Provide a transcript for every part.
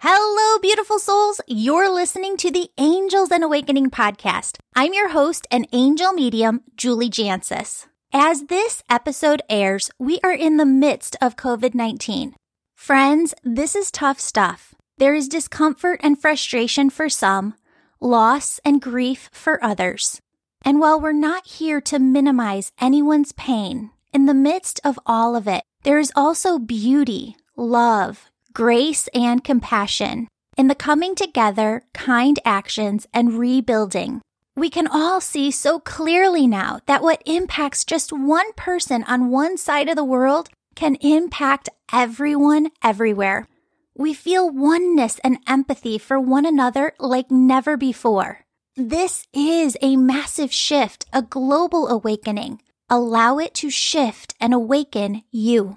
Hello, beautiful souls. You're listening to the Angels and Awakening podcast. I'm your host and angel medium, Julie Jancis. As this episode airs, we are in the midst of COVID-19. Friends, this is tough stuff. There is discomfort and frustration for some, loss and grief for others. And while we're not here to minimize anyone's pain, in the midst of all of it, there is also beauty, love, grace, and compassion in the coming together, kind actions, and rebuilding. We can all see so clearly now that what impacts just one person on one side of the world can impact everyone everywhere. We feel oneness and empathy for one another like never before. This is a massive shift, a global awakening. Allow it to shift and awaken you.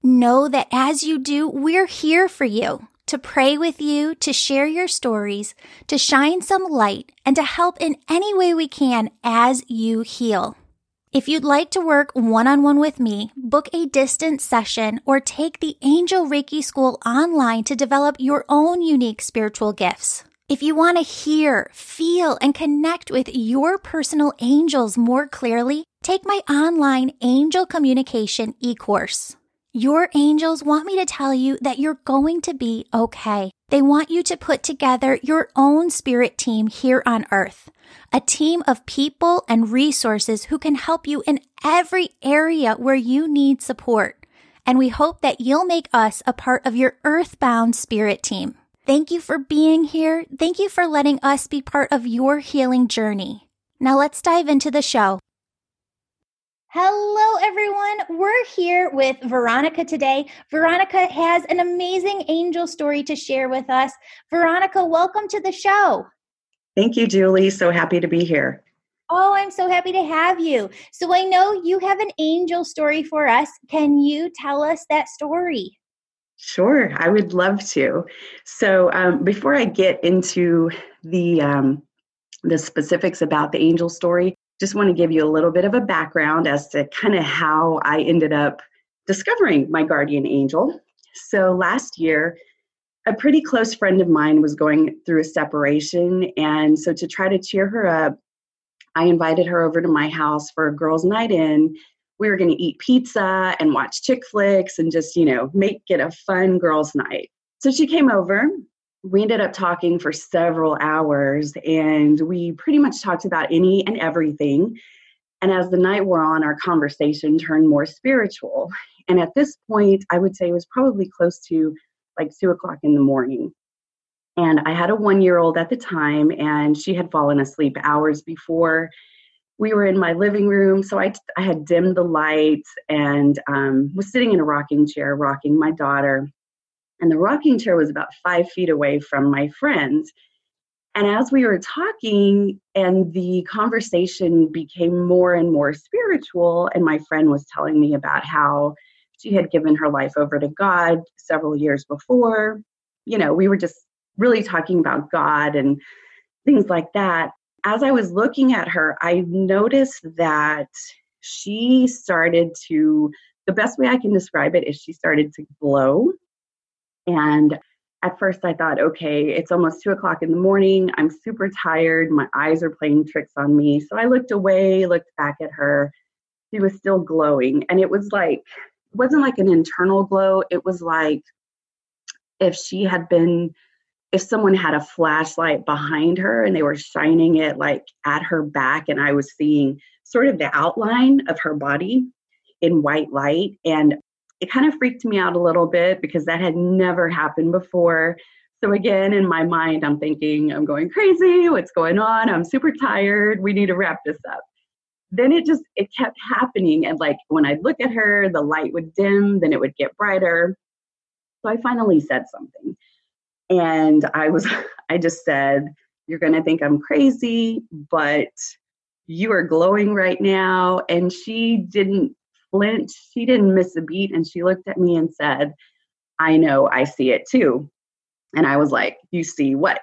Know that as you do, we're here for you, to pray with you, to share your stories, to shine some light, and to help in any way we can as you heal. If you'd like to work one-on-one with me, book a distance session, or take the Angel Reiki School online to develop your own unique spiritual gifts. If you want to hear, feel, and connect with your personal angels more clearly, take my online Angel Communication e-course. Your angels want me to tell you that you're going to be okay. They want you to put together your own spirit team here on earth, a team of people and resources who can help you in every area where you need support. And we hope that you'll make us a part of your earthbound spirit team. Thank you for being here. Thank you for letting us be part of your healing journey. Now let's dive into the show. Hello, everyone. We're here with Veronica today. Veronica has an amazing angel story to share with us. Veronica, welcome to the show. Thank you, Julie. So happy to be here. Oh, I'm so happy to have you. So I know you have an angel story for us. Can you tell us that story? Sure. I would love to. So before I get into the specifics about the angel story, just want to give you a little bit of a background as to kind of how I ended up discovering my guardian angel. So last year, a pretty close friend of mine was going through a separation. And so to try to cheer her up, I invited her over to my house for a girls' night in. We were going to eat pizza and watch chick flicks and just, make it a fun girls' night. So she came over. We ended up talking for several hours, and we pretty much talked about any and everything. And as the night wore on, our conversation turned more spiritual. And at this point, I would say it was probably close to like 2 o'clock in the morning. And I had a 1-year-old at the time, and she had fallen asleep hours before. We were in my living room, so I had dimmed the lights and was sitting in a rocking chair, rocking my daughter. And the rocking chair was about 5 feet away from my friends. And as we were talking and the conversation became more and more spiritual, and my friend was telling me about how she had given her life over to God several years before, we were just really talking about God and things like that. As I was looking at her, I noticed that she started to, the best way I can describe it is she started to glow. And at first I thought, okay, it's almost 2 o'clock in the morning. I'm super tired. My eyes are playing tricks on me. So I looked away, looked back at her. She was still glowing. And it was like, it wasn't like an internal glow. It was like if someone had a flashlight behind her and they were shining it like at her back, and I was seeing sort of the outline of her body in white light. And it kind of freaked me out a little bit because that had never happened before. So again, in my mind, I'm thinking, I'm going crazy. What's going on? I'm super tired. We need to wrap this up. Then it kept happening. And like when I'd look at her, the light would dim, then it would get brighter. So I finally said something. And I just said, you're going to think I'm crazy, but you are glowing right now. And she didn't flinch. She didn't miss a beat. And she looked at me and said, I know, I see it too. And I was like, you see what?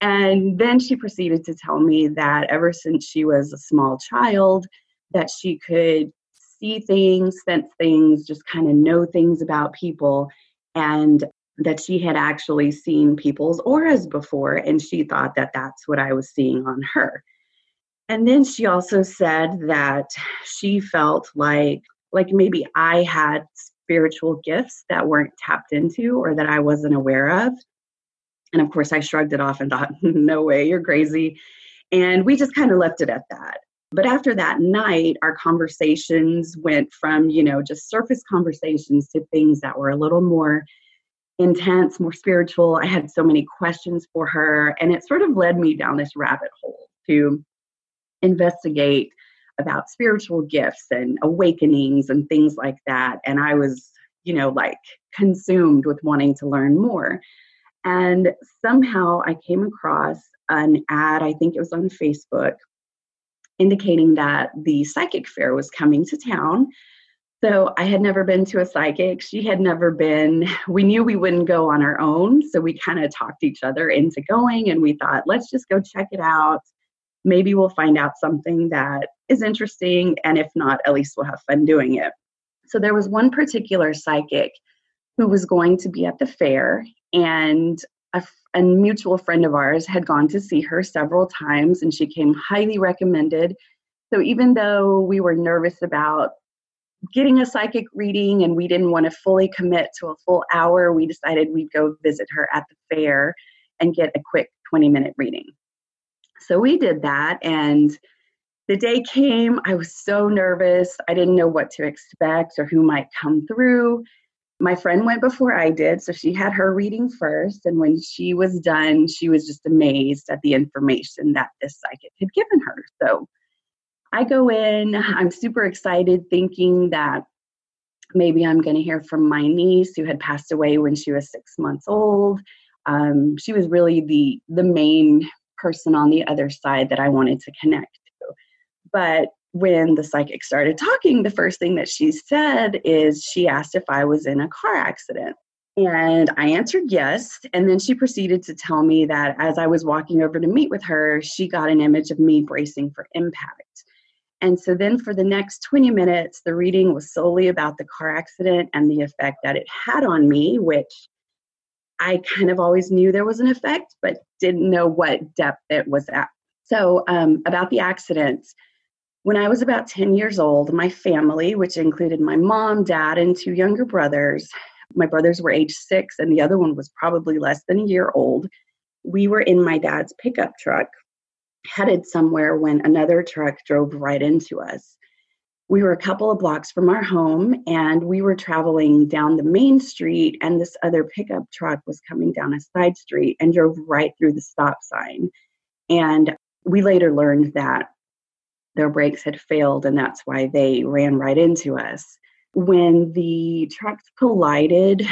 And then she proceeded to tell me that ever since she was a small child, that she could see things, sense things, just kind of know things about people. And that she had actually seen people's auras before, and she thought that that's what I was seeing on her. And then she also said that she felt like maybe I had spiritual gifts that weren't tapped into or that I wasn't aware of. And of course, I shrugged it off and thought, no way, you're crazy. And we just kind of left it at that. But after that night, our conversations went from, just surface conversations to things that were a little more intense, more spiritual. I had so many questions for her, and it sort of led me down this rabbit hole to investigate about spiritual gifts and awakenings and things like that. And I was, consumed with wanting to learn more. And somehow I came across an ad, I think it was on Facebook, indicating that the psychic fair was coming to town. So I had never been to a psychic. She had never been. We knew we wouldn't go on our own. So we kind of talked each other into going, and we thought, let's just go check it out. Maybe we'll find out something that is interesting. And if not, at least we'll have fun doing it. So there was one particular psychic who was going to be at the fair, and a mutual friend of ours had gone to see her several times, and she came highly recommended. So even though we were nervous about getting a psychic reading and we didn't want to fully commit to a full hour, we decided we'd go visit her at the fair and get a quick 20-minute reading. So we did that, and the day came. I was so nervous. I didn't know what to expect or who might come through. My friend went before I did, so she had her reading first, and when she was done, she was just amazed at the information that this psychic had given her. So I go in, I'm super excited, thinking that maybe I'm going to hear from my niece who had passed away when she was 6 months old. She was really the main person on the other side that I wanted to connect to. But when the psychic started talking, the first thing that she said is she asked if I was in a car accident. And I answered yes. And then she proceeded to tell me that as I was walking over to meet with her, she got an image of me bracing for impact. And so then for the next 20 minutes, the reading was solely about the car accident and the effect that it had on me, which I kind of always knew there was an effect, but didn't know what depth it was at. So about the accident, when I was about 10 years old, my family, which included my mom, dad, and two younger brothers, my brothers were age 6 and the other one was probably less than a year old. We were in my dad's pickup truck, headed somewhere when another truck drove right into us. We were a couple of blocks from our home, and we were traveling down the main street, and this other pickup truck was coming down a side street and drove right through the stop sign. And we later learned that their brakes had failed, and that's why they ran right into us. When the trucks collided,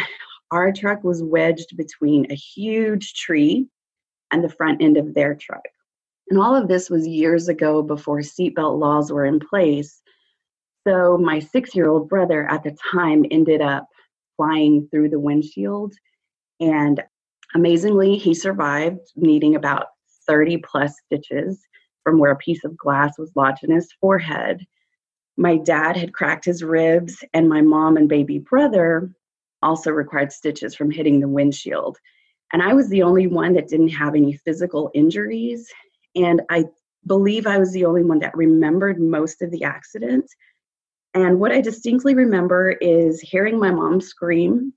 our truck was wedged between a huge tree and the front end of their truck. And all of this was years ago, before seatbelt laws were in place. So my 6-year-old brother at the time ended up flying through the windshield, and amazingly, he survived, needing about 30 plus stitches from where a piece of glass was lodged in his forehead. My dad had cracked his ribs, and my mom and baby brother also required stitches from hitting the windshield. And I was the only one that didn't have any physical injuries, and I believe I was the only one that remembered most of the accident. And what I distinctly remember is hearing my mom scream,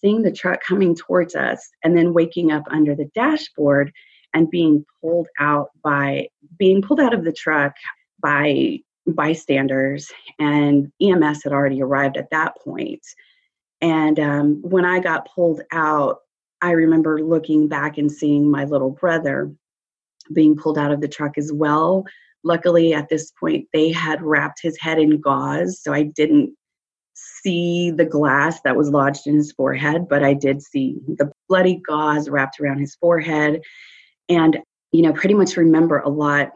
seeing the truck coming towards us, and then waking up under the dashboard and being pulled out of the truck by bystanders. And EMS had already arrived at that point. And when I got pulled out, I remember looking back and seeing my little brother being pulled out of the truck as well. Luckily, at this point, they had wrapped his head in gauze, so I didn't see the glass that was lodged in his forehead, but I did see the bloody gauze wrapped around his forehead. And, pretty much remember a lot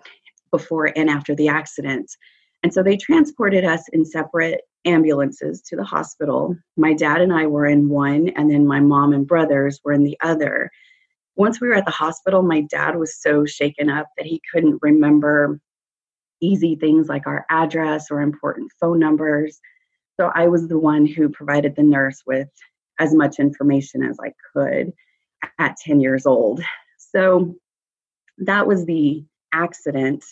before and after the accident. And so they transported us in separate ambulances to the hospital. My dad and I were in one, and then my mom and brothers were in the other. Once we were at the hospital, my dad was so shaken up that he couldn't remember easy things like our address or important phone numbers. So I was the one who provided the nurse with as much information as I could at 10 years old. So that was the accident.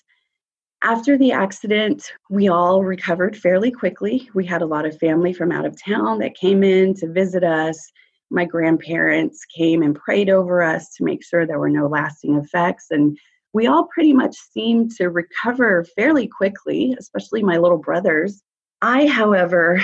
After the accident, we all recovered fairly quickly. We had a lot of family from out of town that came in to visit us. My grandparents came and prayed over us to make sure there were no lasting effects. And we all pretty much seemed to recover fairly quickly, especially my little brothers. I, however,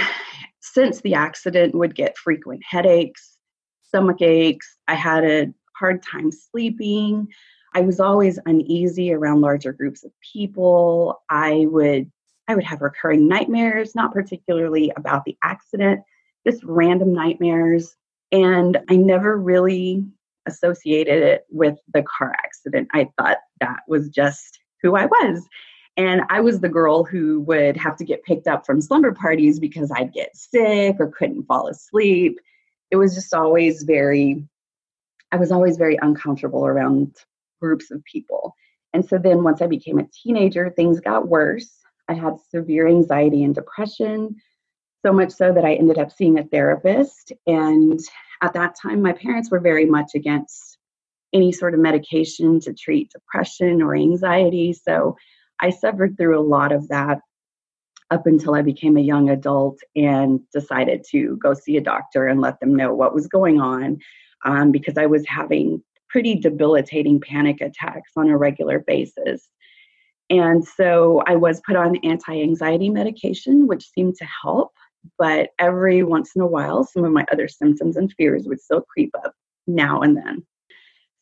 since the accident, would get frequent headaches, stomach aches. I had a hard time sleeping. I was always uneasy around larger groups of people. I would have recurring nightmares, not particularly about the accident, just random nightmares. And I never really associated it with the car accident. I thought that was just who I was. And I was the girl who would have to get picked up from slumber parties because I'd get sick or couldn't fall asleep. It was just always I was always very uncomfortable around groups of people. And so then once I became a teenager, things got worse. I had severe anxiety and depression, so much so that I ended up seeing a therapist. And at that time, my parents were very much against any sort of medication to treat depression or anxiety. So I suffered through a lot of that up until I became a young adult and decided to go see a doctor and let them know what was going on, because I was having pretty debilitating panic attacks on a regular basis. And so I was put on anti-anxiety medication, which seemed to help, but every once in a while, some of my other symptoms and fears would still creep up now and then.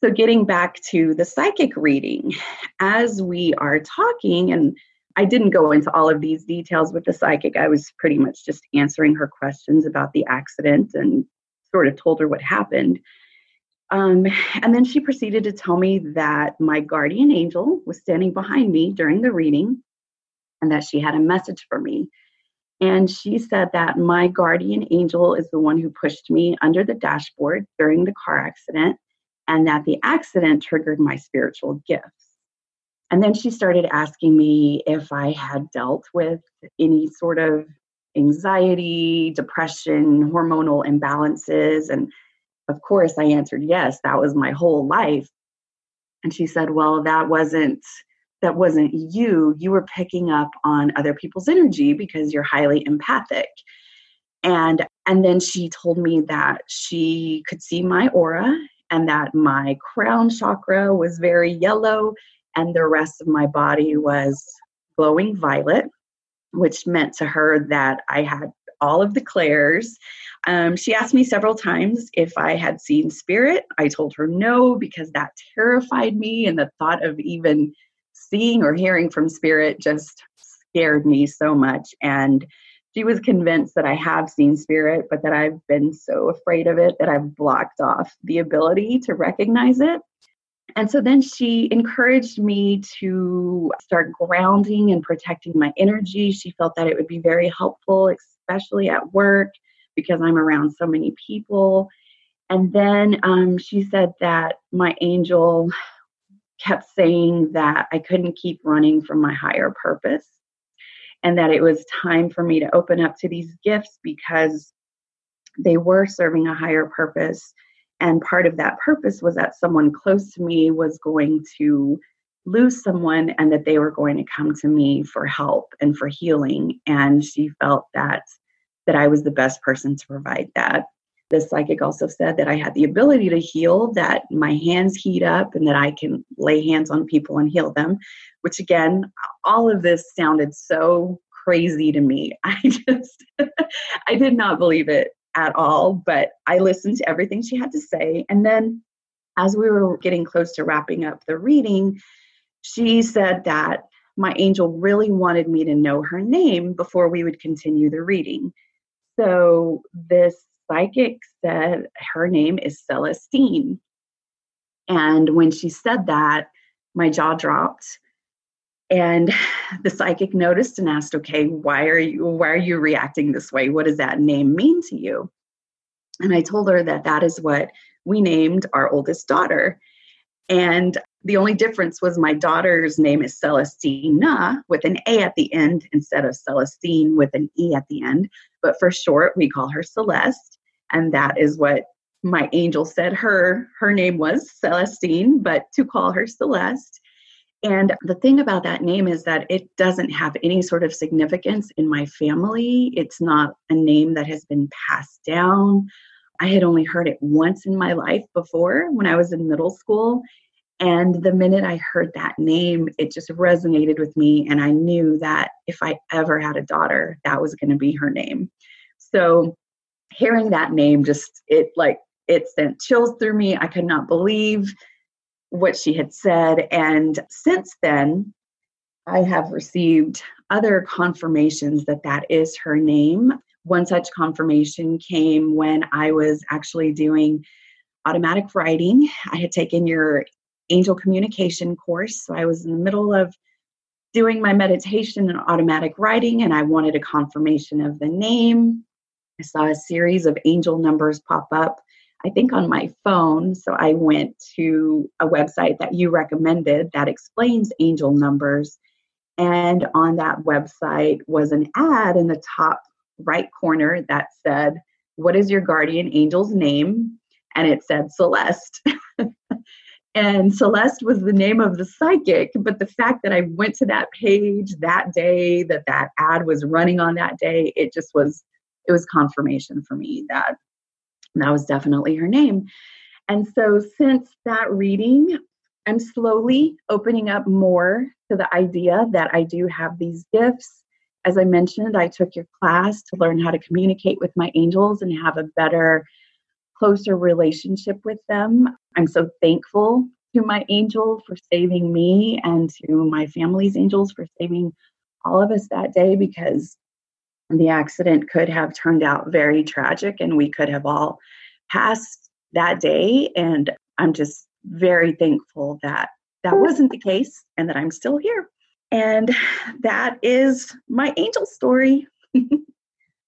So getting back to the psychic reading, as we are talking, and I didn't go into all of these details with the psychic, I was pretty much just answering her questions about the accident and sort of told her what happened. And then she proceeded to tell me that my guardian angel was standing behind me during the reading and that she had a message for me. And she said that my guardian angel is the one who pushed me under the dashboard during the car accident and that the accident triggered my spiritual gifts. And then she started asking me if I had dealt with any sort of anxiety, depression, hormonal imbalances, and of course, I answered, yes, that was my whole life. And she said, well, that wasn't you. You were picking up on other people's energy because you're highly empathic. And then she told me that she could see my aura and that my crown chakra was very yellow and the rest of my body was glowing violet, which meant to her that I had all of the clairs. She asked me several times if I had seen spirit. I told her no, because that terrified me. And the thought of even seeing or hearing from spirit just scared me so much. And she was convinced that I have seen spirit, but that I've been so afraid of it that I've blocked off the ability to recognize it. And so then she encouraged me to start grounding and protecting my energy. She felt that it would be very helpful, especially at work, because I'm around so many people. And then she said that my angel kept saying that I couldn't keep running from my higher purpose and that it was time for me to open up to these gifts because they were serving a higher purpose. And part of that purpose was that someone close to me was going to lose someone and that they were going to come to me for help and for healing. And she felt that I was the best person to provide that. The psychic also said that I had the ability to heal, that my hands heat up and that I can lay hands on people and heal them, which again, all of this sounded so crazy to me. I did not believe it at all, but I listened to everything she had to say. And then as we were getting close to wrapping up the reading, she said that my angel really wanted me to know her name before we would continue the reading. So this psychic said her name is Celestine. And when she said that, my jaw dropped. And the psychic noticed and asked, okay, why are you reacting this way? What does that name mean to you? And I told her that is what we named our oldest daughter. And the only difference was my daughter's name is Celestina with an A at the end instead of Celestine with an E at the end. But for short, we call her Celeste. And that is what my angel said her name was, Celestine, but to call her Celeste. And the thing about that name is that it doesn't have any sort of significance in my family. It's not a name that has been passed down. I had only heard it once in my life before when I was in middle school. And the minute I heard that name, it just resonated with me. And I knew that if I ever had a daughter, that was going to be her name. So hearing that name, it sent chills through me. I could not believe what she had said. And since then, I have received other confirmations that is her name. One such confirmation came when I was actually doing automatic writing. I had taken your angel communication course. So I was in the middle of doing my meditation and automatic writing, and I wanted a confirmation of the name. I saw a series of angel numbers pop up, I think, on my phone. So I went to a website that you recommended that explains angel numbers. And on that website was an ad in the top right corner that said, "What is your guardian angel's name?" And it said Celeste. And Celeste was the name of the psychic. But the fact that I went to that page that day, that ad was running on that day, it was confirmation for me that was definitely her name. And so since that reading, I'm slowly opening up more to the idea that I do have these gifts. As I mentioned, I took your class to learn how to communicate with my angels and have a better, closer relationship with them. I'm so thankful to my angel for saving me and to my family's angels for saving all of us that day, because the accident could have turned out very tragic and we could have all passed that day. And I'm just very thankful that wasn't the case and that I'm still here. And that is my angel story.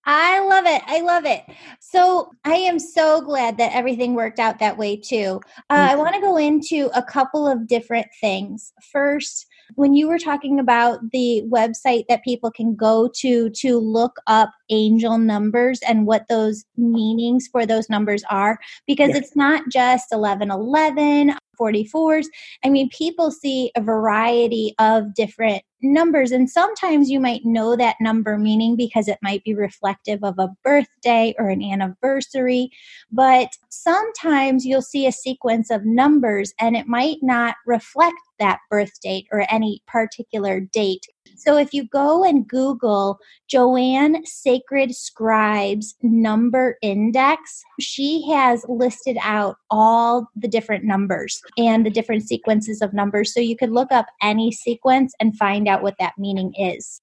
I love it. I love it. So I am so glad that everything worked out that way too. I want to go into a couple of different things. First, when you were talking about the website that people can go to look up angel numbers and what those meanings for those numbers are, because It's not just 1111, 44s. I mean, people see a variety of different numbers, and sometimes you might know that number meaning because it might be reflective of a birthday or an anniversary, but sometimes you'll see a sequence of numbers and it might not reflect that birth date or any particular date. So if you go and Google Joanne Sacred Scribes number index, she has listed out all the different numbers and the different sequences of numbers. So you could look up any sequence and find out what that meaning is.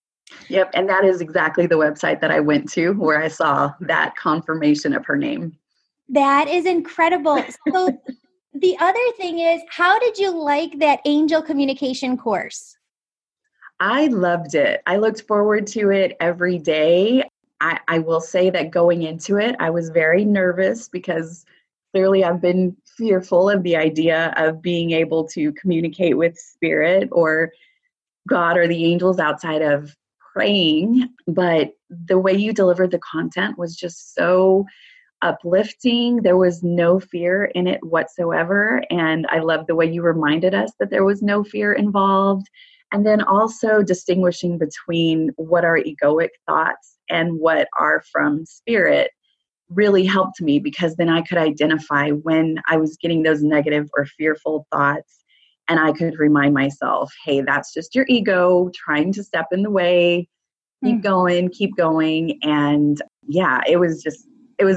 Yep. And that is exactly the website that I went to where I saw that confirmation of her name. That is incredible. So the other thing is, how did you like that angel communication course? I loved it. I looked forward to it every day. I will say that going into it, I was very nervous because clearly I've been fearful of the idea of being able to communicate with spirit or God or the angels outside of praying. But the way you delivered the content was just so uplifting. There was no fear in it whatsoever. And I loved the way you reminded us that there was no fear involved. And then also distinguishing between what are egoic thoughts and what are from spirit really helped me, because then I could identify when I was getting those negative or fearful thoughts, and I could remind myself, hey, that's just your ego trying to step in the way, keep going. And yeah, it was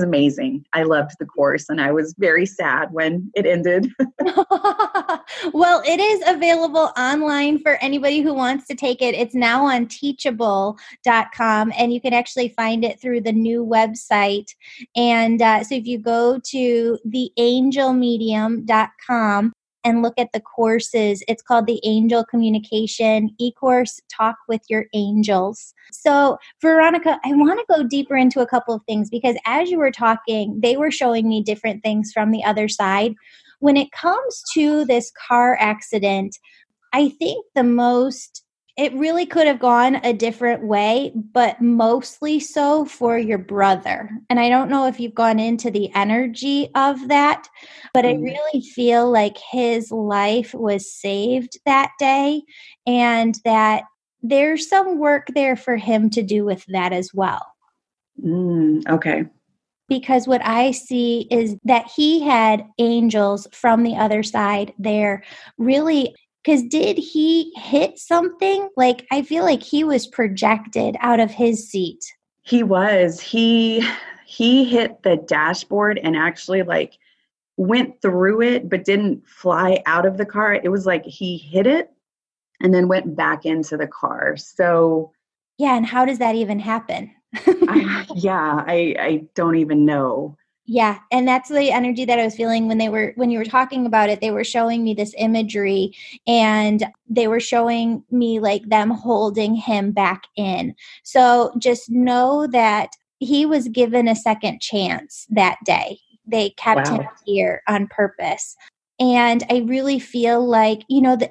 amazing. I loved the course, and I was very sad when it ended. Well, it is available online for anybody who wants to take it. It's now on teachable.com, and you can actually find it through the new website. And so if you go to theangelmedium.com and look at the courses, it's called the Angel Communication e-course, Talk with Your Angels. So Veronica, I want to go deeper into a couple of things, because as you were talking, they were showing me different things from the other side. When it comes to this car accident, I think the most It really could have gone a different way, but mostly so for your brother. And I don't know if you've gone into the energy of that, but I really feel like his life was saved that day, and that there's some work there for him to do with that as well. Okay. Because what I see is that he had angels from the other side there really. Because did he hit something? Like, I feel like he was projected out of his seat. He was. He hit the dashboard and actually like went through it, but didn't fly out of the car. It was like he hit it and then went back into the car. So yeah. And how does that even happen? I don't even know. Yeah. And that's the energy that I was feeling when you were talking about it. They were showing me this imagery, and they were showing me like them holding him back in. So just know that he was given a second chance that day. They kept him here on purpose. And I really feel like,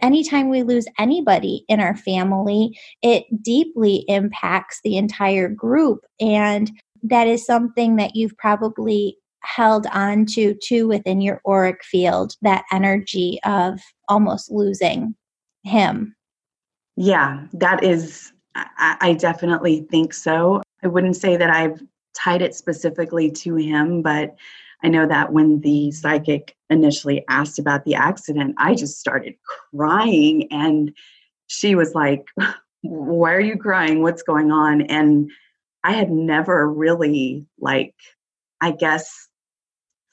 anytime we lose anybody in our family, it deeply impacts the entire group. And that is something that you've probably held on to too within your auric field, that energy of almost losing him. Yeah, that is, I definitely think so. I wouldn't say that I've tied it specifically to him, but I know that when the psychic initially asked about the accident, I just started crying, and she was like, "Why are you crying? What's going on?" And I had never really,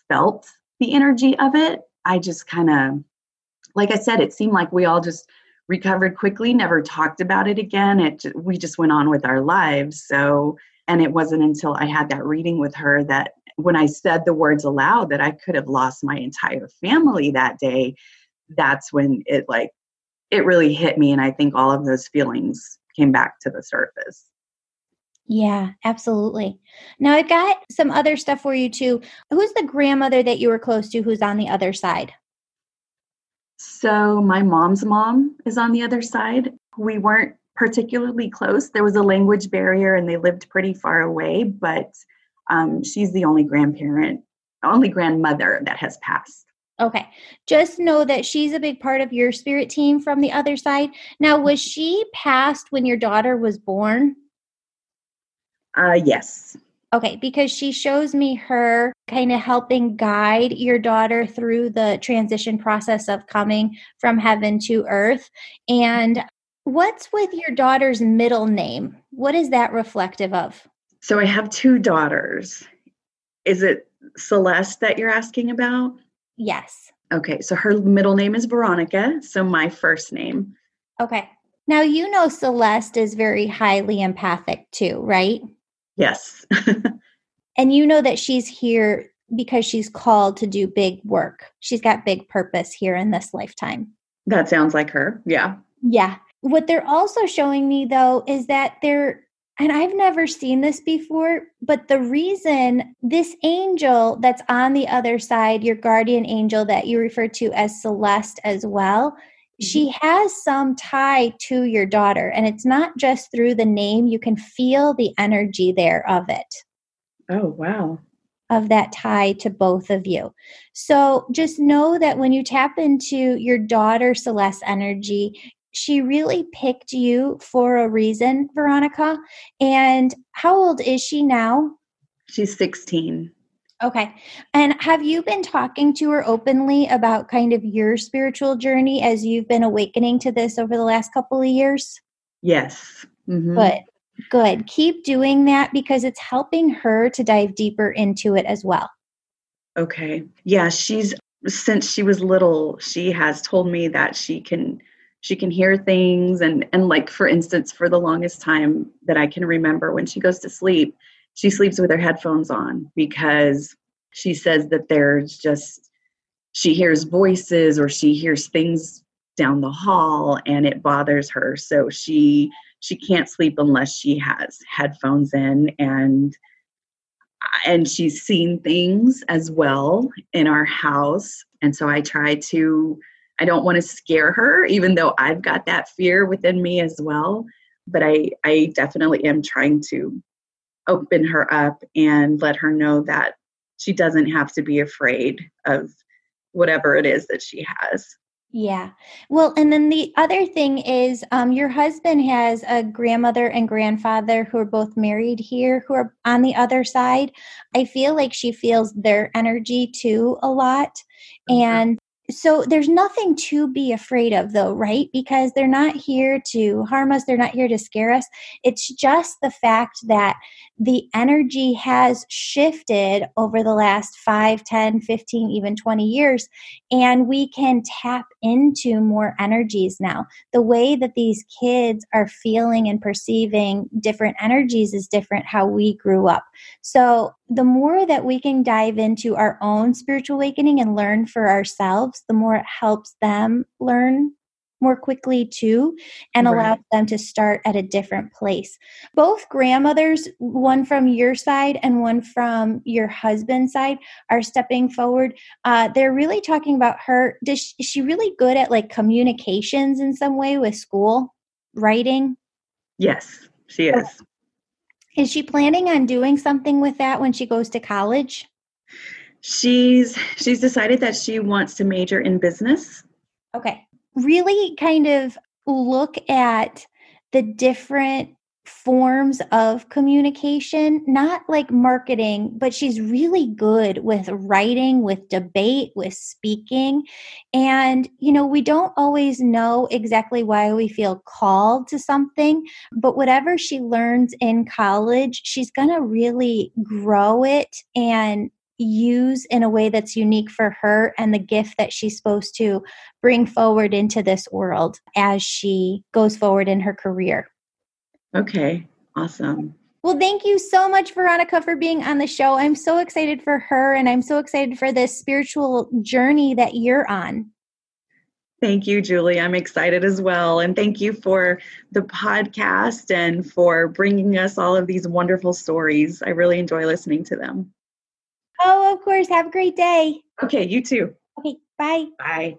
felt the energy of it. I just kind of, like I said, it seemed like we all just recovered quickly, never talked about it again. We just went on with our lives. So, and it wasn't until I had that reading with her that when I said the words aloud that I could have lost my entire family that day, that's when it really hit me. And I think all of those feelings came back to the surface. Yeah, absolutely. Now I've got some other stuff for you too. Who's the grandmother that you were close to who's on the other side? So my mom's mom is on the other side. We weren't particularly close. There was a language barrier and they lived pretty far away, but she's the only grandmother that has passed. Okay. Just know that she's a big part of your spirit team from the other side. Now, was she passed when your daughter was born? Yes. Okay, because she shows me her kind of helping guide your daughter through the transition process of coming from heaven to earth. And what's with your daughter's middle name? What is that reflective of? So I have two daughters. Is it Celeste that you're asking about? Yes. Okay, so her middle name is Veronica, so my first name. Okay. Now, Celeste is very highly empathic too, right? Yes. And that she's here because she's called to do big work. She's got big purpose here in this lifetime. That sounds like her. Yeah. Yeah. What they're also showing me though is that and I've never seen this before, but the reason this angel that's on the other side, your guardian angel that you refer to as Celeste as well, she has some tie to your daughter, and it's not just through the name. You can feel the energy there of it. Oh, wow. Of that tie to both of you. So just know that when you tap into your daughter Celeste energy, she really picked you for a reason, Veronica. And how old is she now? She's 16. Okay. And have you been talking to her openly about kind of your spiritual journey as you've been awakening to this over the last couple of years? Yes. Mm-hmm. But good. Keep doing that because it's helping her to dive deeper into it as well. Okay. Yeah. Since she was little, she has told me that she can hear things. And like, for instance, for the longest time that I can remember, when she goes to sleep, she sleeps with her headphones on because she says that she hears voices or she hears things down the hall and it bothers her. So she can't sleep unless she has headphones in, and she's seen things as well in our house. And so I try to I don't want to scare her, even though I've got that fear within me as well. But I definitely am trying to open her up and let her know that she doesn't have to be afraid of whatever it is that she has. Yeah. Well, and then the other thing is your husband has a grandmother and grandfather who are both married here, who are on the other side. I feel like she feels their energy too a lot. Mm-hmm. And so there's nothing to be afraid of though, right? Because they're not here to harm us. They're not here to scare us. It's just the fact that the energy has shifted over the last 5, 10, 15, even 20 years, and we can tap into more energies now. The way that these kids are feeling and perceiving different energies is different how we grew up. So the more that we can dive into our own spiritual awakening and learn for ourselves, the more it helps them learn more quickly too, and allows them to start at a different place. Both grandmothers, one from your side and one from your husband's side, are stepping forward. They're really talking about her. Is she really good at like communications in some way with school, writing? Yes, she is. Is she planning on doing something with that when she goes to college? She's decided that she wants to major in business. Okay. Really kind of look at the different forms of communication, not like marketing, but she's really good with writing, with debate, with speaking. And, you know, we don't always know exactly why we feel called to something, but whatever she learns in college, she's going to really grow it and use in a way that's unique for her and the gift that she's supposed to bring forward into this world as she goes forward in her career. Okay, awesome. Well, thank you so much, Veronica, for being on the show. I'm so excited for her, and I'm so excited for this spiritual journey that you're on. Thank you, Julie. I'm excited as well. And thank you for the podcast and for bringing us all of these wonderful stories. I really enjoy listening to them. Oh, of course. Have a great day. Okay, you too. Okay, bye. Bye.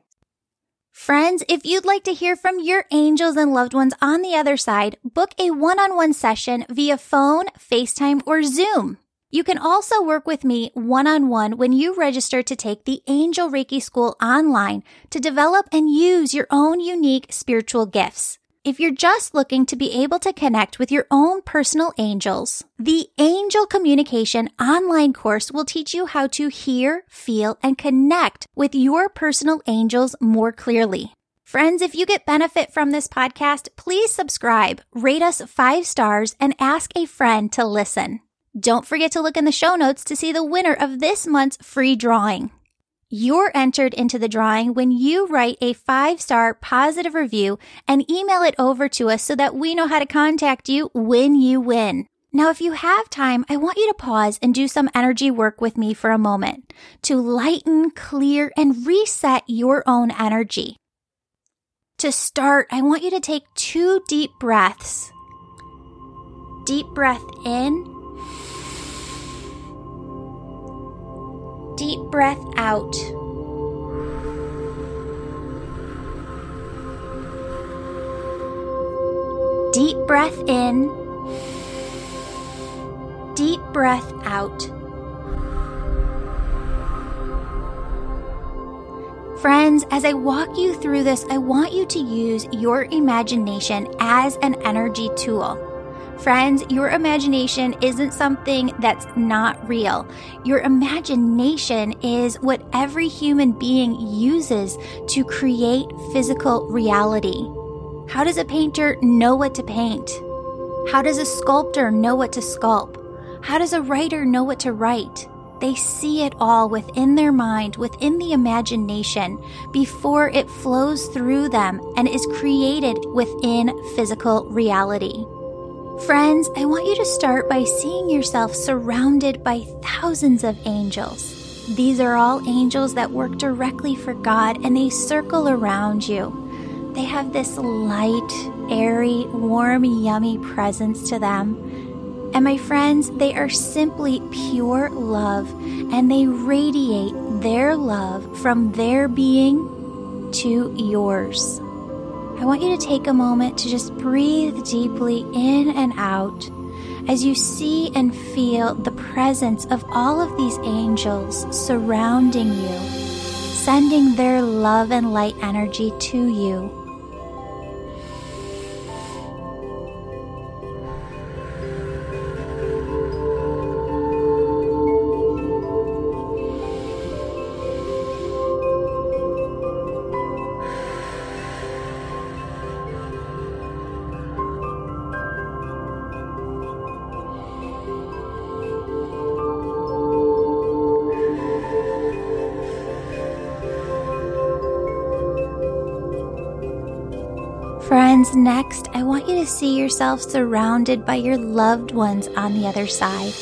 Friends, if you'd like to hear from your angels and loved ones on the other side, book a one-on-one session via phone, FaceTime, or Zoom. You can also work with me one-on-one when you register to take the Angel Reiki School online to develop and use your own unique spiritual gifts. If you're just looking to be able to connect with your own personal angels, the Angel Communication online course will teach you how to hear, feel, and connect with your personal angels more clearly. Friends, if you get benefit from this podcast, please subscribe, rate us 5 stars, and ask a friend to listen. Don't forget to look in the show notes to see the winner of this month's free drawing. You're entered into the drawing when you write a 5-star positive review and email it over to us so that we know how to contact you when you win. Now, if you have time, I want you to pause and do some energy work with me for a moment to lighten, clear, and reset your own energy. To start, I want you to take 2 deep breaths. Deep breath in. Deep breath out. Deep breath in. Deep breath out. Friends, as I walk you through this, I want you to use your imagination as an energy tool. Friends, your imagination isn't something that's not real. Your imagination is what every human being uses to create physical reality. How does a painter know what to paint? How does a sculptor know what to sculpt? How does a writer know what to write? They see it all within their mind, within the imagination, before it flows through them and is created within physical reality. Friends, I want you to start by seeing yourself surrounded by thousands of angels. These are all angels that work directly for God, and they circle around you. They have this light, airy, warm, yummy presence to them. And my friends, they are simply pure love, and they radiate their love from their being to yours. I want you to take a moment to just breathe deeply in and out as you see and feel the presence of all of these angels surrounding you, sending their love and light energy to you. Friends, next, I want you to see yourself surrounded by your loved ones on the other side.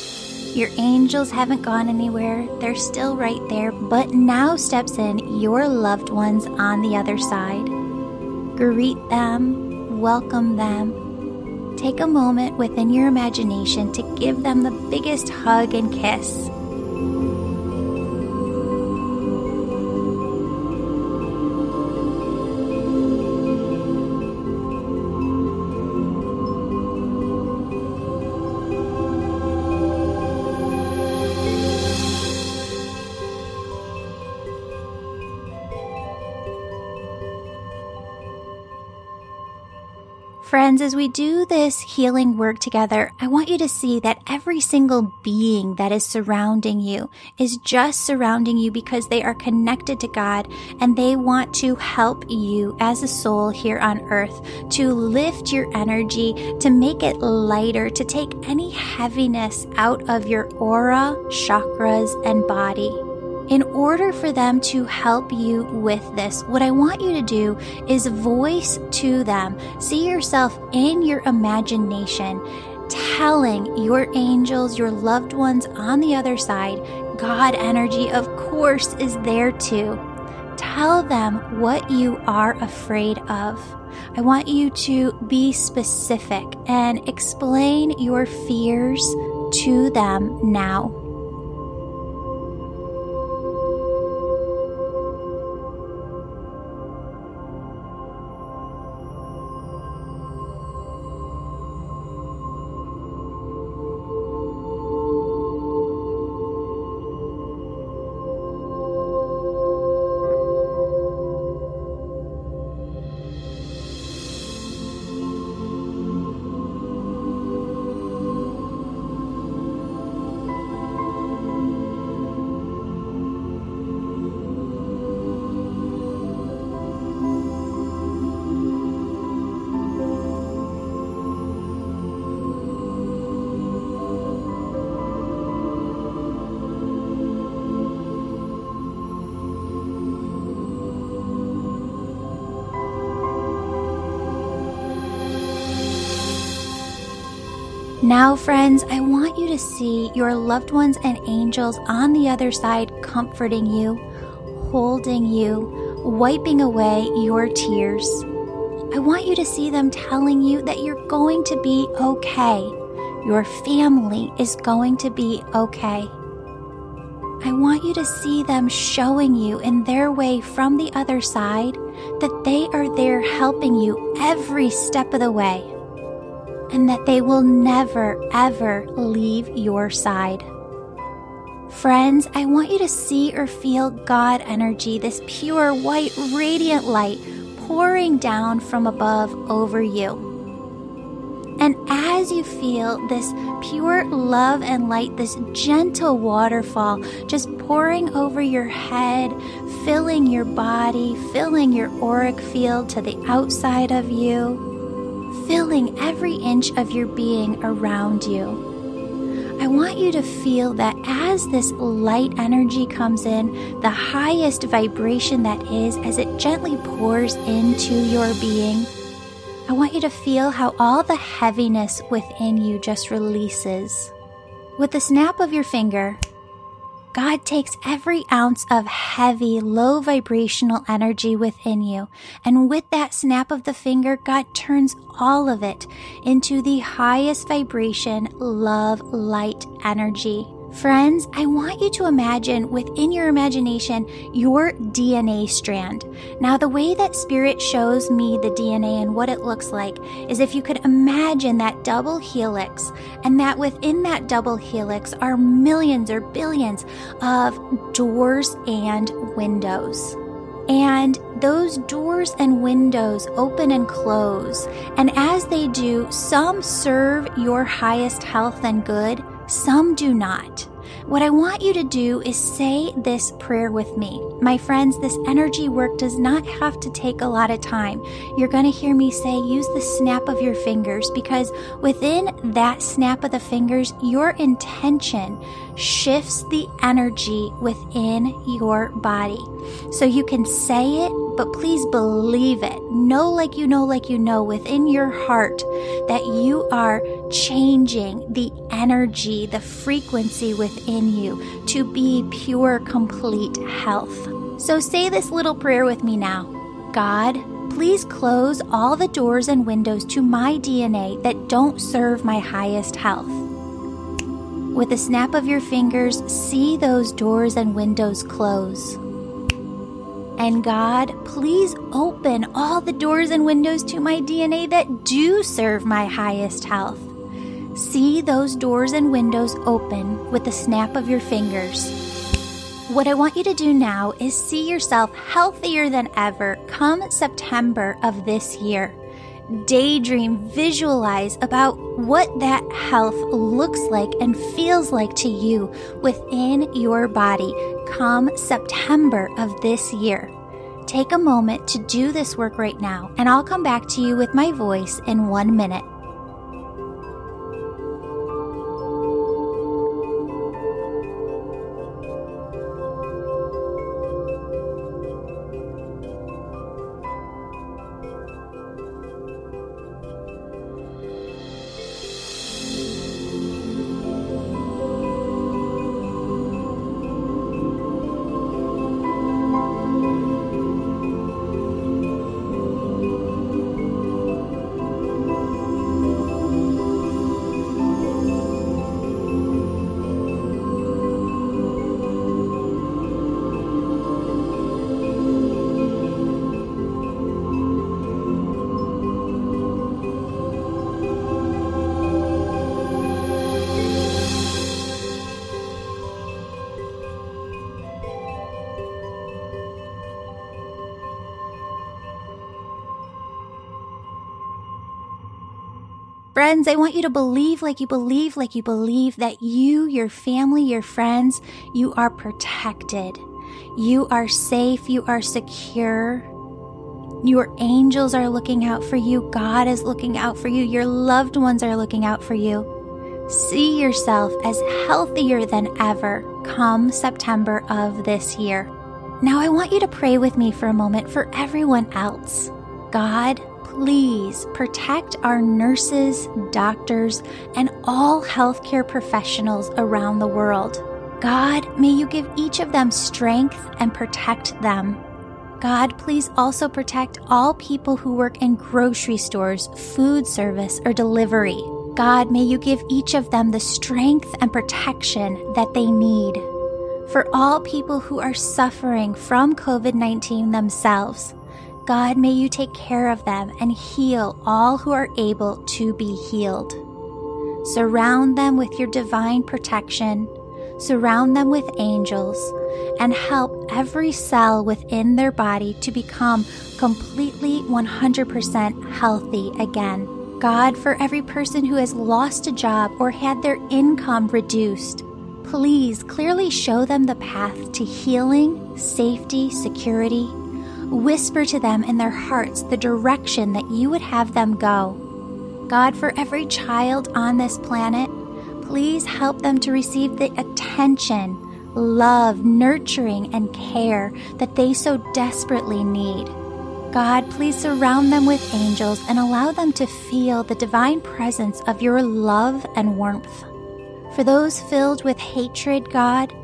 Your angels haven't gone anywhere. They're still right there, but now steps in your loved ones on the other side. Greet them, welcome them. Take a moment within your imagination to give them the biggest hug and kiss. Friends, as we do this healing work together, I want you to see that every single being that is surrounding you is just surrounding you because they are connected to God and they want to help you as a soul here on earth to lift your energy, to make it lighter, to take any heaviness out of your aura, chakras, and body. In order for them to help you with this, what I want you to do is voice to them. See yourself in your imagination, telling your angels, your loved ones on the other side, God energy, of course, is there too. Tell them what you are afraid of. I want you to be specific and explain your fears to them now. Now, friends, I want you to see your loved ones and angels on the other side comforting you, holding you, wiping away your tears. I want you to see them telling you that you're going to be okay. Your family is going to be okay. I want you to see them showing you in their way from the other side that they are there helping you every step of the way, and that they will never, ever leave your side. Friends, I want you to see or feel God energy, this pure, white, radiant light pouring down from above over you. And as you feel this pure love and light, this gentle waterfall just pouring over your head, filling your body, filling your auric field to the outside of you, filling every inch of your being around you. I want you to feel that as this light energy comes in, the highest vibration that is, as it gently pours into your being, I want you to feel how all the heaviness within you just releases. With the snap of your finger, God takes every ounce of heavy, low vibrational energy within you, and with that snap of the finger, God turns all of it into the highest vibration, love, light energy. Friends, I want you to imagine within your imagination your DNA strand. Now, the way that Spirit shows me the DNA and what it looks like is if you could imagine that double helix, and that within that double helix are millions or billions of doors and windows. And those doors and windows open and close. And as they do, some serve your highest health and good. Some do not. What I want you to do is say this prayer with me. My friends, this energy work does not have to take a lot of time. You're going to hear me say, use the snap of your fingers, because within that snap of the fingers, your intention shifts the energy within your body. So you can say it, but please believe it. Know like you know within your heart that you are changing the energy, the frequency within you to be pure, complete health. So say this little prayer with me now. God, please close all the doors and windows to my DNA that don't serve my highest health. With a snap of your fingers, see those doors and windows close. And God, please open all the doors and windows to my DNA that do serve my highest health. See those doors and windows open with the snap of your fingers. What I want you to do now is see yourself healthier than ever come September of this year. Daydream, visualize about what that health looks like and feels like to you within your body come September of this year. Take a moment to do this work right now, and I'll come back to you with my voice in 1 minute. Friends, I want you to believe like you believe that you, your family, your friends, you are protected. You are safe. You are secure. Your angels are looking out for you. God is looking out for you. Your loved ones are looking out for you. See yourself as healthier than ever come September of this year. Now I want you to pray with me for a moment for everyone else. God, please protect our nurses, doctors, and all healthcare professionals around the world. God, may you give each of them strength and protect them. God, please also protect all people who work in grocery stores, food service, or delivery. God, may you give each of them the strength and protection that they need. For all people who are suffering from COVID-19 themselves, God, may you take care of them and heal all who are able to be healed. Surround them with your divine protection, surround them with angels, and help every cell within their body to become completely 100% healthy again. God, for every person who has lost a job or had their income reduced, please clearly show them the path to healing, safety, security. Whisper to them in their hearts the direction that you would have them go. God, for every child on this planet, please help them to receive the attention, love, nurturing, and care that they so desperately need. God, please surround them with angels and allow them to feel the divine presence of your love and warmth. For those filled with hatred, God,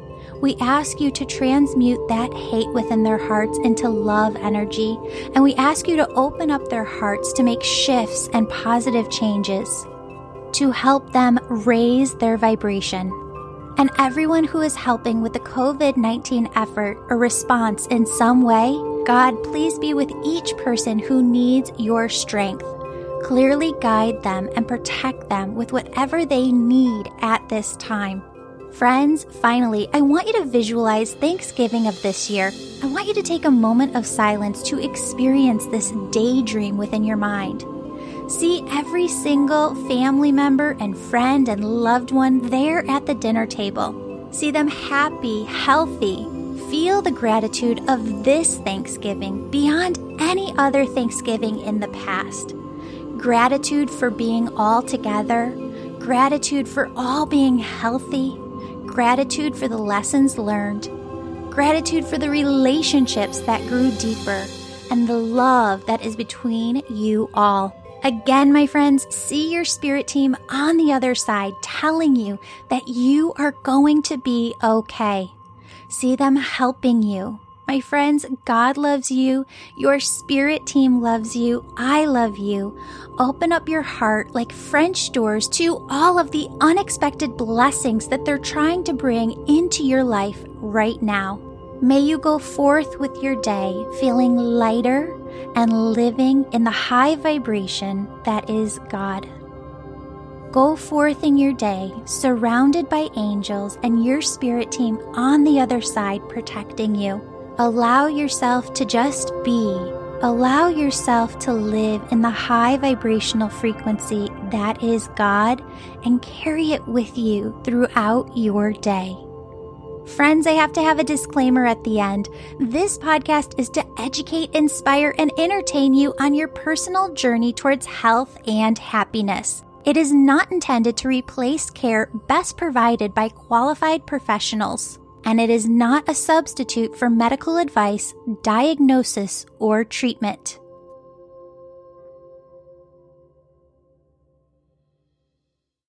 we ask you to transmute that hate within their hearts into love energy, and we ask you to open up their hearts to make shifts and positive changes to help them raise their vibration. and everyone who is helping with the COVID-19 effort or response in some way. God, please be with each person who needs your strength. Clearly guide them and protect them with whatever they need at this time. Friends, finally, I want you to visualize Thanksgiving of this year. I want you to take a moment of silence to experience this daydream within your mind. See every single family member and friend and loved one there at the dinner table. See them happy, healthy. Feel the gratitude of this Thanksgiving beyond any other Thanksgiving in the past. Gratitude for being all together. Gratitude for all being healthy. Gratitude for the lessons learned. Gratitude for the relationships that grew deeper and the love that is between you all. Again, my friends, see your spirit team on the other side telling you that you are going to be okay. See them helping you. My friends, God loves you. Your spirit team loves you. I love you. Open up your heart like French doors to all of the unexpected blessings that they're trying to bring into your life right now. May you go forth with your day feeling lighter and living in the high vibration that is God. Go forth in your day surrounded by angels and your spirit team on the other side protecting you. Allow yourself to just be. Allow yourself to live in the high vibrational frequency that is God and carry it with you throughout your day. Friends, I have to have a disclaimer at the end. This podcast is to educate, inspire, and entertain you on your personal journey towards health and happiness. It is not intended to replace care best provided by qualified professionals, and it is not a substitute for medical advice, diagnosis, or treatment.